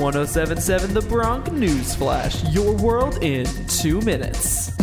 1077 The Bronx News Flash. Your world in 2 minutes.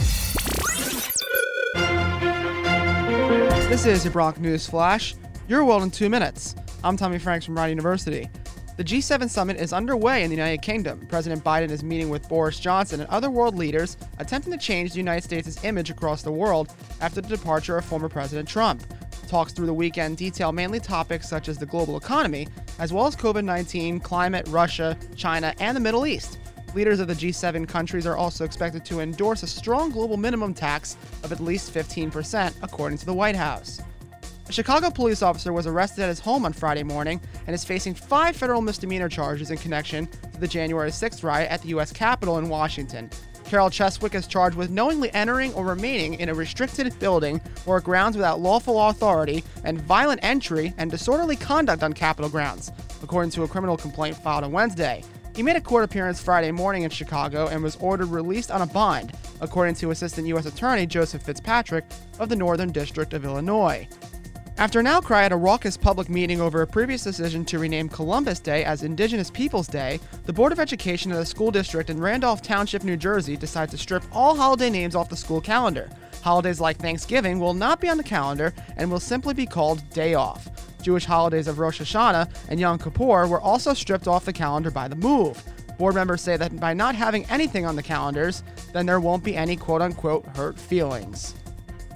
This is your Bronx News Flash. Your world in 2 minutes. I'm Tommy Franks from Ryan University. The G7 summit is underway in the United Kingdom. President Biden is meeting with Boris Johnson and other world leaders, attempting to change the United States' image across the world after the departure of former President Trump. Talks through the weekend detail mainly topics such as the global economy, as well as COVID-19, climate, Russia, China, and the Middle East. Leaders of the G7 countries are also expected to endorse a strong global minimum tax of at least 15%, according to the White House. A Chicago police officer was arrested at his home on Friday morning and is facing 5 federal misdemeanor charges in connection to the January 6th riot at the U.S. Capitol in Washington. Carol Cheswick is charged with knowingly entering or remaining in a restricted building or grounds without lawful authority and violent entry and disorderly conduct on Capitol grounds, according to a criminal complaint filed on Wednesday. He made a court appearance Friday morning in Chicago and was ordered released on a bond, according to Assistant U.S. Attorney Joseph Fitzpatrick of the Northern District of Illinois. After an outcry at a raucous public meeting over a previous decision to rename Columbus Day as Indigenous Peoples Day, the Board of Education of the school district in Randolph Township, New Jersey, decided to strip all holiday names off the school calendar. Holidays like Thanksgiving will not be on the calendar and will simply be called Day Off. Jewish holidays of Rosh Hashanah and Yom Kippur were also stripped off the calendar by the move. Board members say that by not having anything on the calendars, then there won't be any quote-unquote hurt feelings.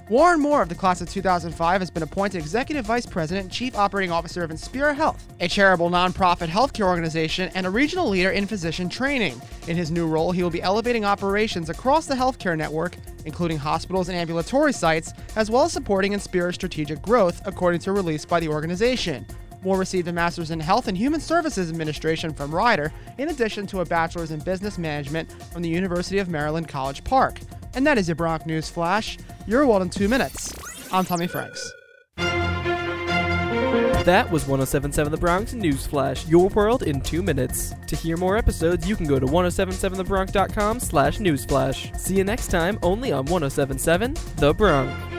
Warren Moore of the class of 2005 has been appointed Executive Vice President and Chief Operating Officer of Inspira Health, a charitable nonprofit healthcare organization and a regional leader in physician training. In his new role, he will be elevating operations across the healthcare network, including hospitals and ambulatory sites, as well as supporting Inspira's strategic growth, according to a release by the organization. Moore received a Master's in Health and Human Services Administration from Rider, in addition to a Bachelor's in Business Management from the University of Maryland College Park. And that is your Bronx News Flash. Your world in 2 minutes. I'm Tommy Franks. That was 1077 The Bronx News Flash. Your world in 2 minutes. To hear more episodes, you can go to 1077thebronx.com/newsflash. See you next time, only on 1077 The Bronx.